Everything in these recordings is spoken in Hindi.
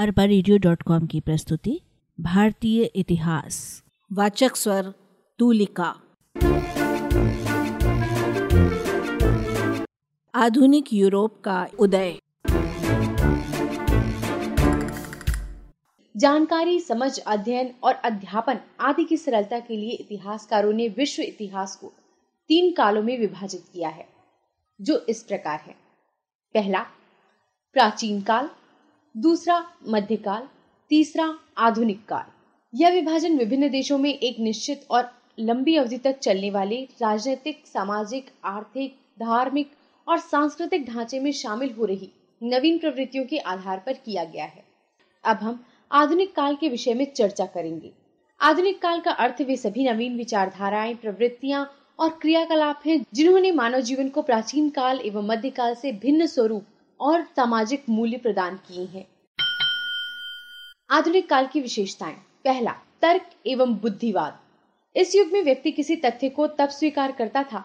arbareadio.com की प्रस्तुति भारतीय इतिहास। वाचक स्वर तुलिका। आधुनिक यूरोप का उदय। जानकारी, समझ, अध्ययन और अध्यापन आदि की सरलता के लिए इतिहासकारों ने विश्व इतिहास को 3 कालों में विभाजित किया है, जो इस प्रकार है। पहला प्राचीन काल, दूसरा मध्यकाल, तीसरा आधुनिक काल। यह विभाजन विभिन्न देशों में एक निश्चित और लंबी अवधि तक चलने वाले राजनीतिक, सामाजिक, आर्थिक, धार्मिक और सांस्कृतिक ढांचे में शामिल हो रही नवीन प्रवृत्तियों के आधार पर किया गया है। अब हम आधुनिक काल के विषय में चर्चा करेंगे। आधुनिक काल का अर्थ वे सभी नवीन विचारधाराएं, प्रवृत्तियां और क्रियाकलाप हैं जिन्होंने मानव जीवन को प्राचीन काल एवं मध्यकाल से भिन्न स्वरूप और सामाजिक मूल्य प्रदान किए हैं। आधुनिक काल की विशेषताएं। पहला, तर्क एवं बुद्धिवाद। इस युग में व्यक्ति किसी तथ्य को तब स्वीकार करता था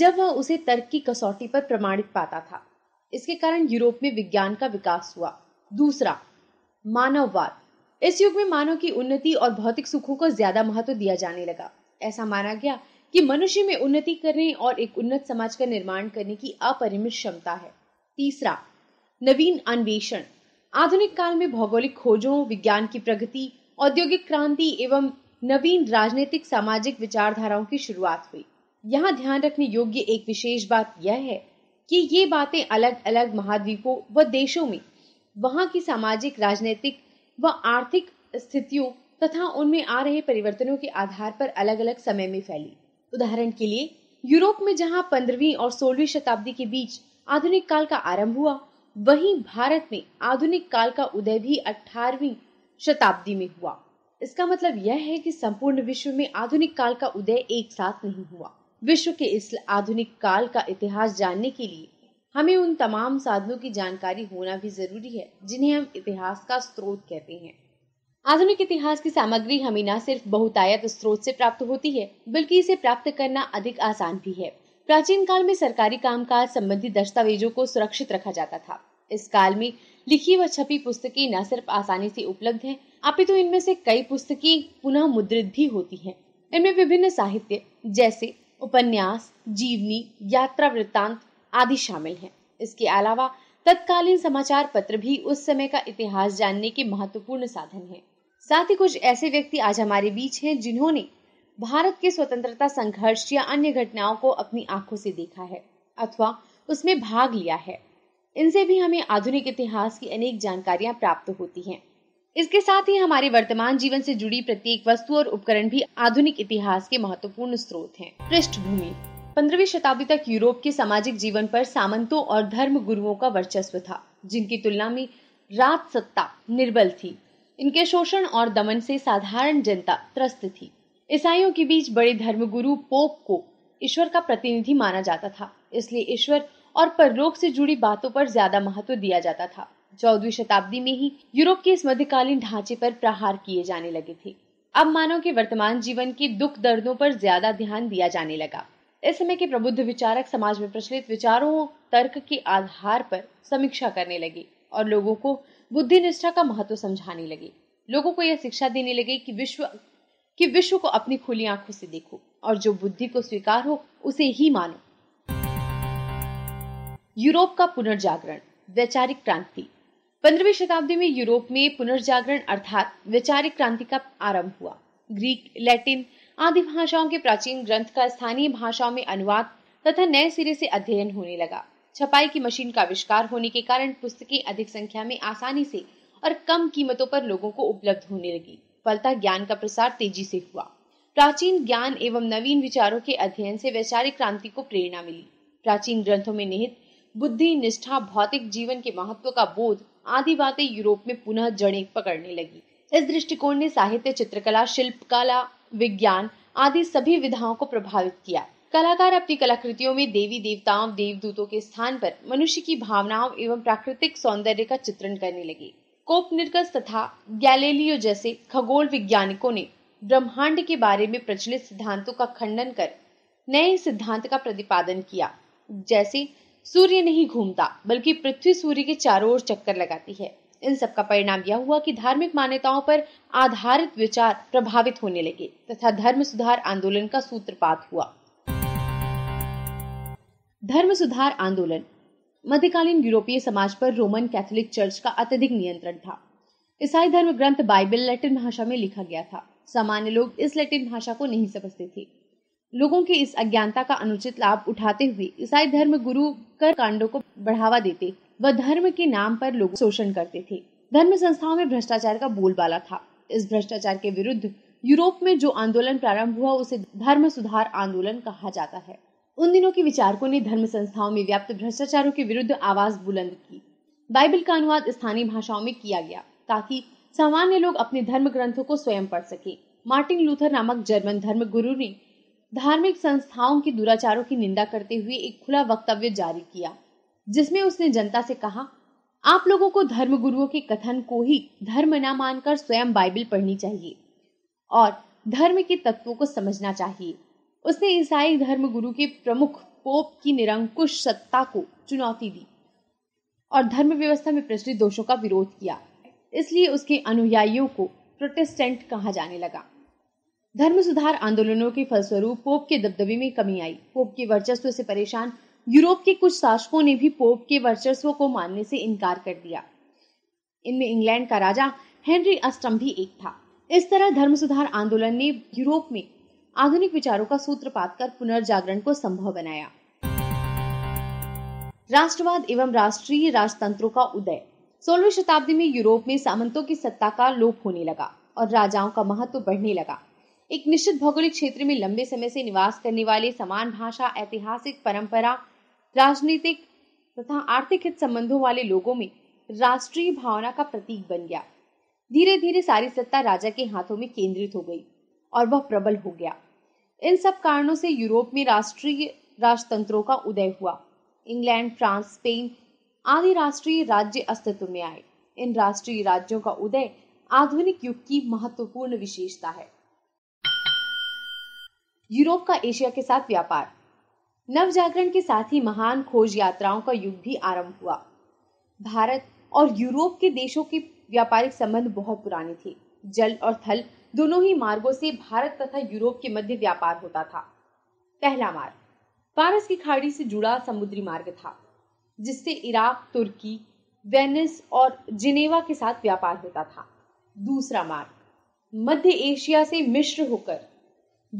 जब वह उसे तर्क की कसौटी पर प्रमाणित पाता था। इसके कारण यूरोप में विज्ञान का विकास हुआ। दूसरा, मानववाद। इस युग में मानव की उन्नति और भौतिक सुखों को ज्यादा महत्व दिया जाने लगा। ऐसा माना गया कि मनुष्य में उन्नति करने और एक उन्नत समाज का निर्माण करने की अपरिमित क्षमता है। तीसरा, नवीन अन्वेषण। आधुनिक काल में भौगोलिक खोजों, विज्ञान की प्रगति, औद्योगिक क्रांति एवं नवीन राजनीतिक, सामाजिक विचारधाराओं की शुरुआत हुई। यहाँ ध्यान रखने योग्य एक विशेष बात यह है कि ये बातें अलग अलग महाद्वीपों व देशों में वहाँ की सामाजिक, राजनीतिक व आर्थिक स्थितियों तथा उनमें आ रहे परिवर्तनों के आधार पर अलग अलग समय में फैली। उदाहरण के लिए, यूरोप में जहाँ 15वीं और 16वीं शताब्दी के बीच आधुनिक काल का आरंभ हुआ, वहीं भारत में आधुनिक काल का उदय भी 18वीं शताब्दी में हुआ। इसका मतलब यह है कि संपूर्ण विश्व में आधुनिक काल का उदय एक साथ नहीं हुआ। विश्व के इस आधुनिक काल का इतिहास जानने के लिए हमें उन तमाम साधनों की जानकारी होना भी जरूरी है जिन्हें हम इतिहास का स्रोत कहते हैं। आधुनिक इतिहास की सामग्री हमें न सिर्फ बहुतायत स्रोत से प्राप्त होती है, बल्कि इसे प्राप्त करना अधिक आसान भी है। प्राचीन काल में सरकारी कामकाज संबंधी दस्तावेजों को सुरक्षित रखा जाता था। इस काल में लिखी व छपी पुस्तकें न सिर्फ आसानी से उपलब्ध हैं, अपितु इनमें से कई पुस्तकें पुनः मुद्रित भी होती हैं। इनमें विभिन्न साहित्य जैसे उपन्यास, जीवनी, यात्रा वृत्तांत आदि शामिल हैं। इसके अलावा तत्कालीन समाचार पत्र भी उस समय का इतिहास जानने के महत्वपूर्ण साधन हैं। साथ ही कुछ ऐसे व्यक्ति आज हमारे बीच हैं जिन्होंने भारत के स्वतंत्रता संघर्ष या अन्य घटनाओं को अपनी आंखों से देखा है अथवा उसमें भाग लिया है। इनसे भी हमें आधुनिक इतिहास की अनेक जानकारियां प्राप्त होती हैं। इसके साथ ही हमारे वर्तमान जीवन से जुड़ी प्रत्येक वस्तु और उपकरण भी आधुनिक इतिहास के महत्वपूर्ण स्रोत हैं। पृष्ठभूमि। 15वीं शताब्दी तक यूरोप के सामाजिक जीवन पर सामंतों और धर्म गुरुओं का वर्चस्व था, जिनकी तुलना में राज सत्ता निर्बल थी। इनके शोषण और दमन से साधारण जनता त्रस्त थी। ईसाइयों के बीच बड़े धर्मगुरु पोप को ईश्वर का प्रतिनिधि माना जाता था, इसलिए ईश्वर और परलोक से जुड़ी बातों पर ज्यादा महत्व दिया जाता था। 14वीं शताब्दी में ही यूरोप के इस मध्यकालीन ढांचे पर प्रहार किए जाने लगे थे। अब मानव के वर्तमान जीवन के दुख दर्दों पर ज्यादा ध्यान दिया जाने लगा। इस समय के प्रबुद्ध विचारक समाज में प्रचलित विचारों, तर्क के आधार पर समीक्षा करने लगे और लोगों को बुद्धि निष्ठा का महत्व समझाने लगे। लोगों को यह शिक्षा देने लगे कि विश्व को अपनी खुली आंखों से देखो और जो बुद्धि को स्वीकार हो उसे ही मानो। यूरोप का पुनर्जागरण, वैचारिक क्रांति। 15वीं शताब्दी में यूरोप में पुनर्जागरण अर्थात वैचारिक क्रांति का आरंभ हुआ। ग्रीक, लैटिन आदि भाषाओं के प्राचीन ग्रंथ का स्थानीय भाषाओं में अनुवाद तथा नए सिरे से अध्ययन होने लगा। छपाई की मशीन का आविष्कार होने के कारण पुस्तकें अधिक संख्या में आसानी से और कम कीमतों पर लोगों को उपलब्ध होने लगी। फलतः ज्ञान का प्रसार तेजी से हुआ। प्राचीन ज्ञान एवं नवीन विचारों के अध्ययन से वैचारिक क्रांति को प्रेरणा मिली। प्राचीन ग्रंथों में निहित बुद्धि, निष्ठा, भौतिक जीवन के महत्व का बोध आदि बातें यूरोप में पुनः जड़ें पकड़ने लगी। इस दृष्टिकोण ने साहित्य, चित्रकला, शिल्पकला, विज्ञान आदि सभी विधाओं को प्रभावित किया। कलाकार अपनी कलाकृतियों में देवी देवताओं, देवदूतों के स्थान पर मनुष्य की भावनाओं एवं प्राकृतिक सौंदर्य का चित्रण करने लगे। कोपरनिकस तथा गैलीलियो जैसे खगोल वैज्ञानिकों ने ब्रह्मांड के बारे में प्रचलित सिद्धांतों का खंडन कर नए सिद्धांत का प्रतिपादन किया, जैसे सूर्य नहीं घूमता बल्कि पृथ्वी सूर्य के चारों ओर चक्कर लगाती है। इन सब का परिणाम यह हुआ कि धार्मिक मान्यताओं पर आधारित विचार प्रभावित होने लगे तथा धर्म सुधार आंदोलन का सूत्रपात हुआ। धर्म सुधार आंदोलन मध्यकालीन यूरोपीय समाज पर रोमन कैथोलिक चर्च का अत्यधिक नियंत्रण था। ईसाई धर्म ग्रंथ बाइबल लैटिन भाषा में लिखा गया था। सामान्य लोग इस लैटिन भाषा को नहीं समझते थे। लोगों की इस अज्ञानता का अनुचित लाभ उठाते हुए ईसाई धर्म गुरु कर कांडों को बढ़ावा देते व धर्म के नाम पर लोग शोषण करते थे। धर्म संस्थाओं में भ्रष्टाचार का बोलबाला था। इस भ्रष्टाचार के विरुद्ध यूरोप में जो आंदोलन प्रारंभ हुआ उसे धर्म सुधार आंदोलन कहा जाता है। उन दिनों के विचारकों ने धर्म संस्थाओं में व्याप्त भ्रष्टाचारों के विरुद्ध आवाज बुलंद की। बाइबल का अनुवाद स्थानीय भाषाओं में किया गया ताकि सामान्य लोग अपने धर्म ग्रंथों को स्वयं पढ़ सके। मार्टिन लूथर नामक जर्मन धर्म गुरु ने धार्मिक संस्थाओं के दुराचारों की निंदा करते हुए एक खुला वक्तव्य जारी किया जिसमें उसने जनता से कहा, आप लोगों को धर्म गुरुओं के कथन को ही धर्म न मानकर स्वयं बाइबल पढ़नी चाहिए और धर्म के तत्वों को समझना चाहिए। उसने ईसाई धर्म गुरु के प्रमुख पोप की निरंकुश सत्ता को चुनौती दी और धर्म व्यवस्था में प्रचलित दोषों का विरोध किया। इसलिए उसके अनुयायियों को प्रोटेस्टेंट कहा जाने लगा। धर्म सुधार आंदोलनों के फलस्वरूप पोप के दबदबे में कमी आई। पोप के वर्चस्व से परेशान यूरोप के कुछ शासकों ने भी पोप के वर्चस्व को मानने से इनकार कर दिया। इनमें इंग्लैंड का राजा हेनरी अष्टम भी एक था। इस तरह धर्म सुधार आंदोलन ने यूरोप में आधुनिक विचारों का सूत्रपात कर पुनर्जागरण को संभव बनाया। राष्ट्रवाद एवं राष्ट्रीय राजतंत्रों का उदय 16वीं शताब्दी में यूरोप में सामंतों की सत्ता का लोप होने लगा और राजाओं का महत्व बढ़ने लगा। एक निश्चित भौगोलिक क्षेत्र में लंबे समय से निवास करने वाले समान भाषा, ऐतिहासिक परंपरा, राजनीतिक तथा आर्थिक हित संबंधों वाले लोगों में राष्ट्रीय भावना का प्रतीक बन गया। धीरे धीरे सारी सत्ता राजा के हाथों में केंद्रित हो गई और वह प्रबल हो गया। इन सब कारणों से यूरोप में राष्ट्रीय राजतंत्रों का उदय हुआ। इंग्लैंड, फ्रांस, स्पेन आदि राष्ट्रीय राज्य अस्तित्व में आए। इन राष्ट्रीय राज्यों का उदय आधुनिक युग की महत्वपूर्ण विशेषता है। यूरोप का एशिया के साथ व्यापार। नवजागरण के साथ ही महान खोज यात्राओं का युग भी आरंभ हुआ। भारत और यूरोप के देशों के व्यापारिक संबंध बहुत पुराने थे। जल और थल दोनों ही मार्गों से भारत तथा यूरोप के मध्य व्यापार होता था। पहला मार्ग फारस की खाड़ी से जुड़ा समुद्री मार्ग था जिससे इराक, तुर्की, वेनिस और जिनेवा के साथ व्यापार होता था। दूसरा मार्ग मध्य एशिया से मिश्र होकर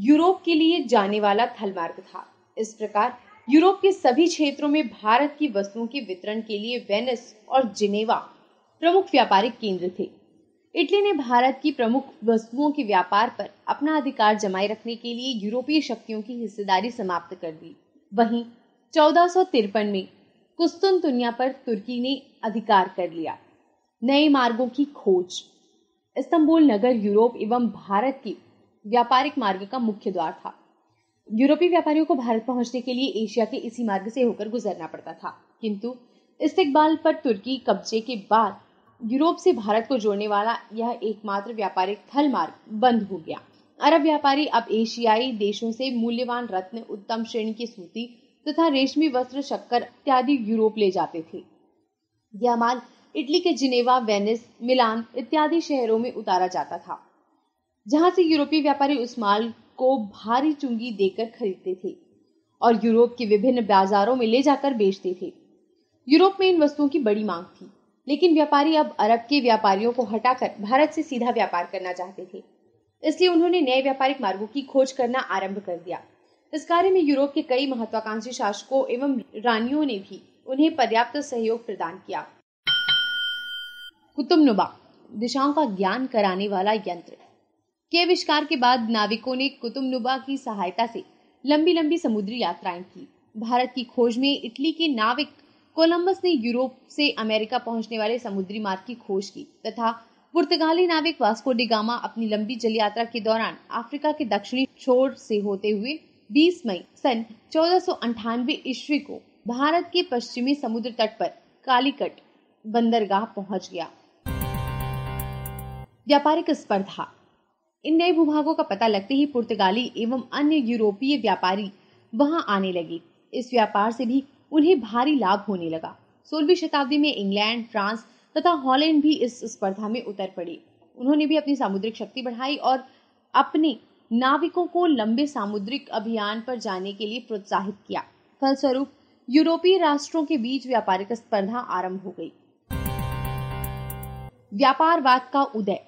यूरोप के लिए जाने वाला थल मार्ग था। इस प्रकार यूरोप के सभी क्षेत्रों में भारत की वस्तुओं के वितरण के लिए वेनिस और जिनेवा प्रमुख व्यापारिक केंद्र थे। इटली ने भारत की प्रमुख वस्तुओं के व्यापार पर अपना अधिकार जमाए रखने के लिए यूरोपीय शक्तियों की हिस्सेदारी समाप्त कर दी। वहीं 1453 में कुस्तुनतुनिया पर तुर्की ने अधिकार कर लिया। नए मार्गों की खोज। इस्तांबुल नगर यूरोप एवं भारत के व्यापारिक मार्ग का मुख्य द्वार था। यूरोपीय व्यापारियों को भारत पहुंचने के लिए एशिया के इसी मार्ग से होकर गुजरना पड़ता था, किंतु इस्तिकबाल पर तुर्की कब्जे के बाद यूरोप से भारत को जोड़ने वाला यह एकमात्र व्यापारिक थल मार्ग बंद हो गया। अरब व्यापारी अब एशियाई देशों से मूल्यवान रत्न, उत्तम श्रेणी की सूती तथा रेशमी वस्त्र, शक्कर इत्यादि यूरोप ले जाते थे। यह माल इटली के जिनेवा, वेनिस, मिलान इत्यादि शहरों में उतारा जाता था जहां से यूरोपीय व्यापारी उस माल को भारी चुंगी देकर खरीदते थे और यूरोप के विभिन्न बाजारों में ले जाकर बेचते थे। यूरोप में इन वस्तुओं की बड़ी मांग थी, लेकिन व्यापारी अब अरब के व्यापारियों को हटाकर भारत से सीधा व्यापार करना चाहते थे। इसलिए उन्होंने नए व्यापारिक मार्गों की खोज करना आरंभ कर दिया। इस कार्य में यूरोप के कई महत्वाकांक्षी शासकों एवं रानियों ने भी उन्हें पर्याप्त सहयोग प्रदान किया। कुतुबनुमा दिशाओं का ज्ञान कराने वाला यंत्र के आविष्कार के बाद नाविकों ने कुतुबनुमा की सहायता से लंबी लंबी समुद्री यात्राएं की। भारत की खोज में इटली के नाविक कोलंबस ने यूरोप से अमेरिका पहुंचने वाले समुद्री मार्ग की खोज की तथा पुर्तगाली नाविक वास्को डी गामा अपनी लंबी जल यात्रा के दौरान अफ्रीका के दक्षिणी छोर से होते हुए 20 मई सन 1498 ईस्वी को भारत के पश्चिमी समुद्र तट पर कालीकट बंदरगाह पहुंच गया। व्यापारिक स्पर्धा। इन नए भूभागों का पता लगते ही पुर्तगाली एवं अन्य यूरोपीय व्यापारी वहां आने लगे। इस व्यापार से भी उन्हें भारी लाभ होने लगा। 16वीं शताब्दी में इंग्लैंड, फ्रांस तथा हॉलैंड भी इस स्पर्धा में उतर पड़ी। उन्होंने भी अपनी सामुद्रिक शक्ति बढ़ाई और अपने नाविकों को लंबे सामुद्रिक अभियान पर जाने के लिए प्रोत्साहित किया। फलस्वरूप यूरोपीय राष्ट्रों के बीच व्यापारिक स्पर्धा आरंभ हो गई। व्यापारवाद का उदय।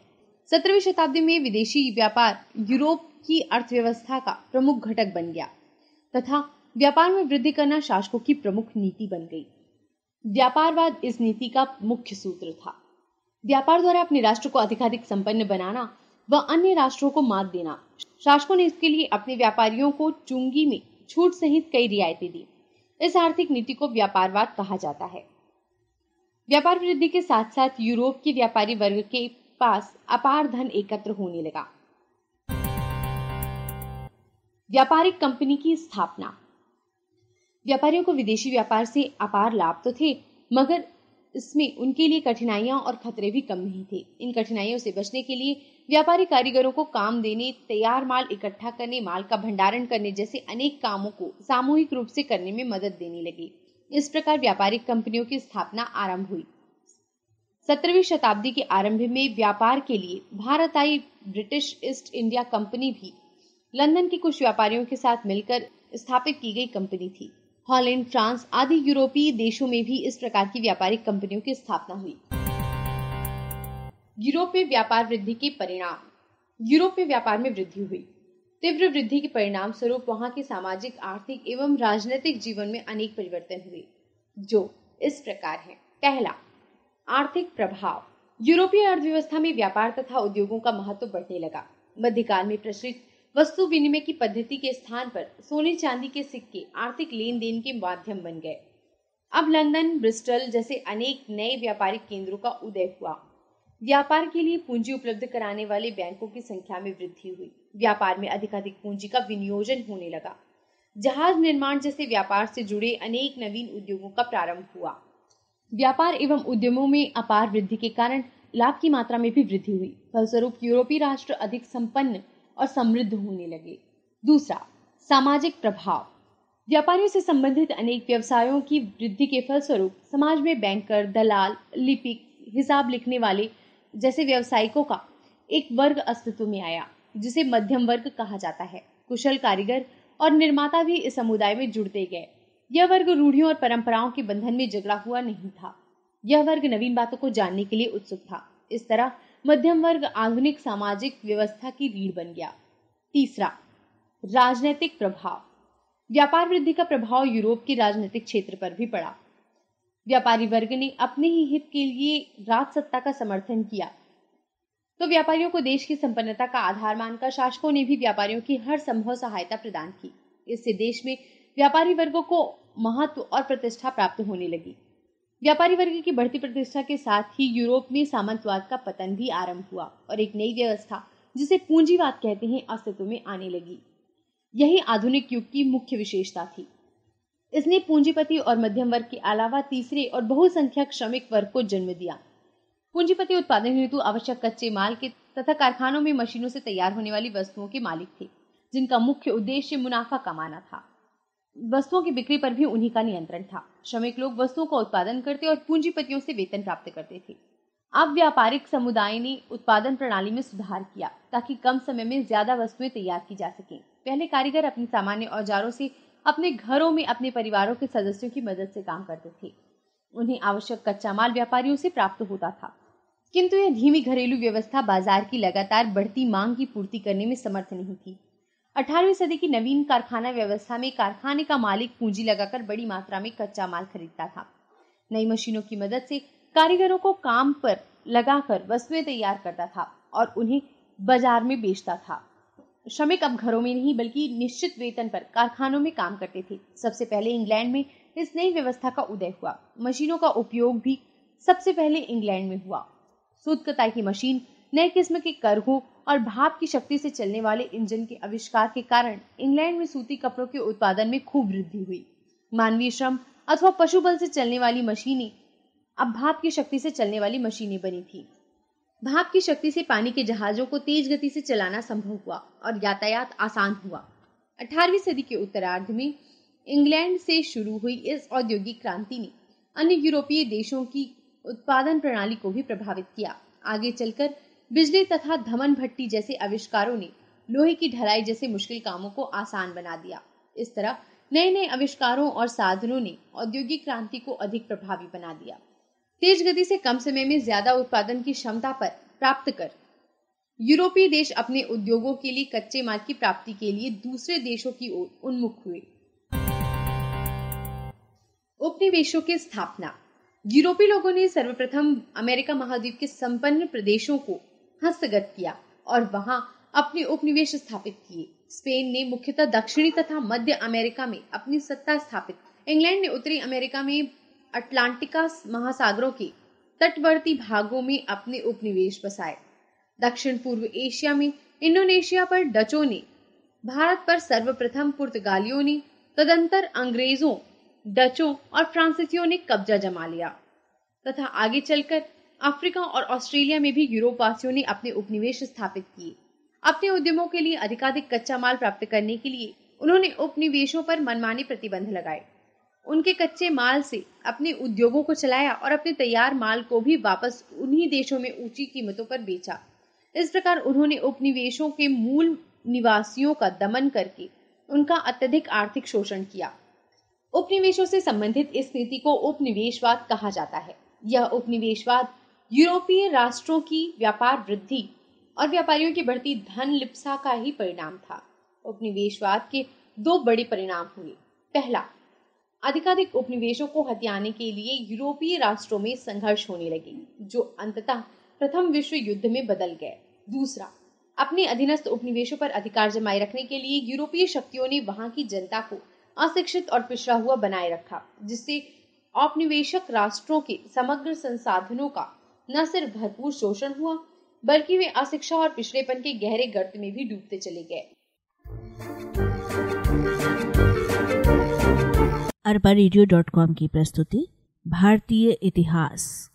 17वीं शताब्दी में विदेशी व्यापार यूरोप की अर्थव्यवस्था का प्रमुख घटक बन गया तथा व्यापार में वृद्धि करना शासकों की प्रमुख नीति बन गई। व्यापारवाद इस नीति का मुख्य सूत्र था। व्यापार द्वारा अपने राष्ट्र को अधिकाधिक संपन्न बनाना व अन्य राष्ट्रों को मात देना। शासकों ने इसके लिए अपने व्यापारियों को चुंगी में छूट सहित कई रियायतें दी। इस आर्थिक नीति को व्यापारवाद कहा जाता है। व्यापार वृद्धि के साथ साथ यूरोप के व्यापारी वर्ग के पास अपार धन एकत्र होने लगा। व्यापारिक कंपनी की स्थापना। व्यापारियों को विदेशी व्यापार से अपार लाभ तो थे, मगर इसमें उनके लिए कठिनाइयां और खतरे भी कम नहीं थे। इन कठिनाइयों से बचने के लिए व्यापारी कारीगरों को काम देने, तैयार माल इकट्ठा करने, माल का भंडारण करने जैसे अनेक कामों को सामूहिक रूप से करने में मदद देने लगे। इस प्रकार व्यापारिक कंपनियों की स्थापना आरंभ हुई। 17वीं शताब्दी के आरंभ में व्यापार के लिए भारत आई ब्रिटिश ईस्ट इंडिया कंपनी भी लंदन के कुछ व्यापारियों के साथ मिलकर स्थापित की गई कंपनी थी। हॉलैंड, फ्रांस आदि यूरोपीय देशों में भी इस प्रकार की व्यापारिक कंपनियों की स्थापना हुई। यूरोप में व्यापार वृद्धि के परिणाम। यूरोप में व्यापार में वृद्धि हुई। तीव्र वृद्धि के परिणाम स्वरूप वहां के सामाजिक, आर्थिक एवं राजनीतिक जीवन में अनेक परिवर्तन हुए, जो इस प्रकार हैं। पहला, आर्थिक प्रभाव। यूरोपीय अर्थव्यवस्था में व्यापार तथा उद्योगों का महत्व बढ़ने लगा। मध्यकाल में प्रचलित वस्तु विनिमय की पद्धति के स्थान पर सोने चांदी के सिक्के आर्थिक लेन देन के माध्यम बन गए। अब लंदन, ब्रिस्टल जैसे अनेक नए व्यापारिक केंद्रों का उदय हुआ। व्यापार के लिए पूंजी उपलब्ध कराने वाले बैंकों की संख्या में वृद्धि हुई। व्यापार में अधिकाधिक पूंजी का विनियोजन होने लगा। जहाज निर्माण जैसे व्यापार से जुड़े अनेक नवीन उद्योगों का प्रारंभ हुआ। व्यापार एवं उद्यमों में अपार वृद्धि के कारण लाभ की मात्रा में भी वृद्धि हुई। फलस्वरूप यूरोपीय राष्ट्र अधिक संपन्न और समृद्ध होने लगे। दूसरा, सामाजिक प्रभाव। व्यापारियों से संबंधित अनेक व्यवसायों की वृद्धि के फलस्वरूप समाज में बैंकर, दलाल, लिपिक, हिसाब लिखने वाले जैसे व्यावसायिकों का एक वर्ग अस्तित्व में आया, जिसे मध्यम वर्ग कहा जाता है। कुशल कारीगर और निर्माता भी इस समुदाय में जुड़ते गए। यह वर्ग रूढ़ियों और परंपराओं के बंधन में जकड़ा हुआ नहीं था। यह वर्ग नवीन बातों को जानने के लिए उत्सुक था। इस तरह मध्यम वर्ग आधुनिक सामाजिक व्यवस्था की रीढ़ बन गया। तीसरा, राजनीतिक प्रभाव। व्यापार वृद्धि का प्रभाव यूरोप के राजनीतिक क्षेत्र पर भी पड़ा। व्यापारी वर्ग ने अपने ही हित के लिए राज सत्ता का समर्थन किया, तो व्यापारियों को देश की संपन्नता का आधार मानकर शासकों ने भी व्यापारियों की हर संभव सहायता प्रदान की। इससे देश में व्यापारी वर्गों को महत्व और प्रतिष्ठा प्राप्त होने लगी। व्यापारी वर्ग की बढ़ती प्रतिष्ठा के साथ ही यूरोप में सामंतवाद का पतन भी आरंभ हुआ और एक नई व्यवस्था, जिसे पूंजीवाद कहते हैं, अस्तित्व में आने लगी। यही आधुनिक युग की मुख्य विशेषता थी। इसने पूंजीपति और मध्यम वर्ग के अलावा तीसरे और बहुसंख्यक श्रमिक वर्ग को जन्म दिया। पूंजीपति उत्पादन हेतु आवश्यक कच्चे माल के तथा कारखानों में मशीनों से तैयार होने वाली वस्तुओं के मालिक थे, जिनका मुख्य उद्देश्य मुनाफा कमाना था। वस्तुओं की बिक्री पर भी उन्हीं का नियंत्रण था। श्रमिक लोग वस्तुओं का उत्पादन करते और पूंजीपतियों से वेतन प्राप्त करते थे। अब व्यापारिक समुदाय ने उत्पादन प्रणाली में सुधार किया, ताकि कम समय में ज्यादा वस्तुएं तैयार की जा सकें। पहले कारीगर अपने सामान्य औजारों से अपने घरों में अपने परिवारों के सदस्यों की मदद से काम करते थे। उन्हें आवश्यक कच्चा माल व्यापारियों से प्राप्त होता था, किंतु यह धीमी घरेलू व्यवस्था बाजार की लगातार बढ़ती मांग की पूर्ति करने में समर्थ नहीं थी। 18वीं सदी की नवीन कारखाना व्यवस्था में कारखाने का मालिक पूंजी लगाकर बड़ी मात्रा में कच्चा माल खरीदता था। नई मशीनों की मदद से कारीगरों को काम पर लगाकर वस्तुएं तैयार करता था और उन्हें बाजार में बेचता था। श्रमिक अब घरों में नहीं बल्कि निश्चित वेतन पर कारखानों में काम करते थे। सबसे पहले इंग्लैंड में इस नई व्यवस्था का उदय हुआ। मशीनों का उपयोग भी सबसे पहले इंग्लैंड में हुआ। सूत कताई की मशीन, नए किस्म के करघों और भाप की शक्ति से चलने वाले इंजन के आविष्कार के कारण इंग्लैंड में सूती कपड़ों के उत्पादन में खूब वृद्धि हुई। मानवीय श्रम अथवा पशु बल से चलने वाली मशीनें अब भाप की शक्ति से चलने वाली मशीनें बनी थीं। भाप की शक्ति से पानी के जहाजों को तेज गति से चलाना संभव हुआ और यातायात आसान हुआ। 18वीं सदी के उत्तरार्ध में इंग्लैंड से शुरू हुई इस औद्योगिक क्रांति ने अन्य यूरोपीय देशों की उत्पादन प्रणाली को भी प्रभावित किया। आगे चलकर बिजली तथा धमन भट्टी जैसे आविष्कारों ने लोहे की ढलाई जैसे मुश्किल कामों को आसान बना दिया। इस तरह नए नए आविष्कारों और साधनों ने औद्योगिक क्रांति को अधिक प्रभावी बना दिया। तेज गति से कम समय में ज्यादा उत्पादन की क्षमता पर प्राप्त कर यूरोपीय देश अपने उद्योगों के लिए कच्चे माल की प्राप्ति के लिए दूसरे देशों की ओर उन्मुख हुए। उपनिवेशों की स्थापना। यूरोपीय लोगों ने सर्वप्रथम अमेरिका महाद्वीप के संपन्न प्रदेशों को हस्तगत किया और वहां अपने उपनिवेश स्थापित किए। स्पेन ने मुख्यतः दक्षिणी तथा मध्य अमेरिका में अपनी सत्ता स्थापित, इंग्लैंड ने उत्तरी अमेरिका में अटलांटिका महासागरों के तटवर्ती भागों में अपने उपनिवेश बसाए। दक्षिण पूर्व एशिया में इंडोनेशिया पर डचों ने, भारत पर सर्वप्रथम पुर्तगालियों ने, तदंतर अंग्रेजों, डचों और फ्रांसीसियों ने कब्जा जमा लिया तथा आगे चलकर अफ्रीका और ऑस्ट्रेलिया में भी यूरोपवासियों ने अपने उपनिवेश स्थापित किए। अपने उद्यमों के लिए अधिकाधिक कच्चा माल प्राप्त करने के लिए उन्होंने उपनिवेशों पर मनमाने प्रतिबंध लगाए, उनके कच्चे माल से अपने उद्योगों को चलाया और अपने तैयार माल को भी वापस उन्हीं देशों में ऊंची कीमतों पर बेचा। इस प्रकार उन्होंने उपनिवेशों के मूल निवासियों का दमन करके उनका अत्यधिक आर्थिक शोषण किया। उपनिवेशों से संबंधित इस नीति को उपनिवेशवाद कहा जाता है। यह उपनिवेशवाद यूरोपीय राष्ट्रों की व्यापार वृद्धि और व्यापारियों की बढ़ती धन लिप्सा का ही परिणाम था। उपनिवेशवाद के दो बड़े परिणाम हुए। पहला, अधिकाधिक उपनिवेशों को हथियाने के लिए यूरोपीय राष्ट्रों में संघर्ष होने लगे, जो अंततः प्रथम विश्व युद्ध में बदल गए। दूसरा, अपने अधीनस्थ उपनिवेशों पर अधिकार जमाए रखने के लिए यूरोपीय शक्तियों ने वहां की जनता को अशिक्षित और पिछड़ा हुआ बनाए रखा, जिससे औपनिवेशक राष्ट्रों के समग्र संसाधनों का न सिर्फ भरपूर शोषण हुआ, बल्कि वे अशिक्षा और पिछड़ेपन के गहरे गर्त में भी डूबते चले गए। अरबा रेडियो.com की प्रस्तुति भारतीय इतिहास।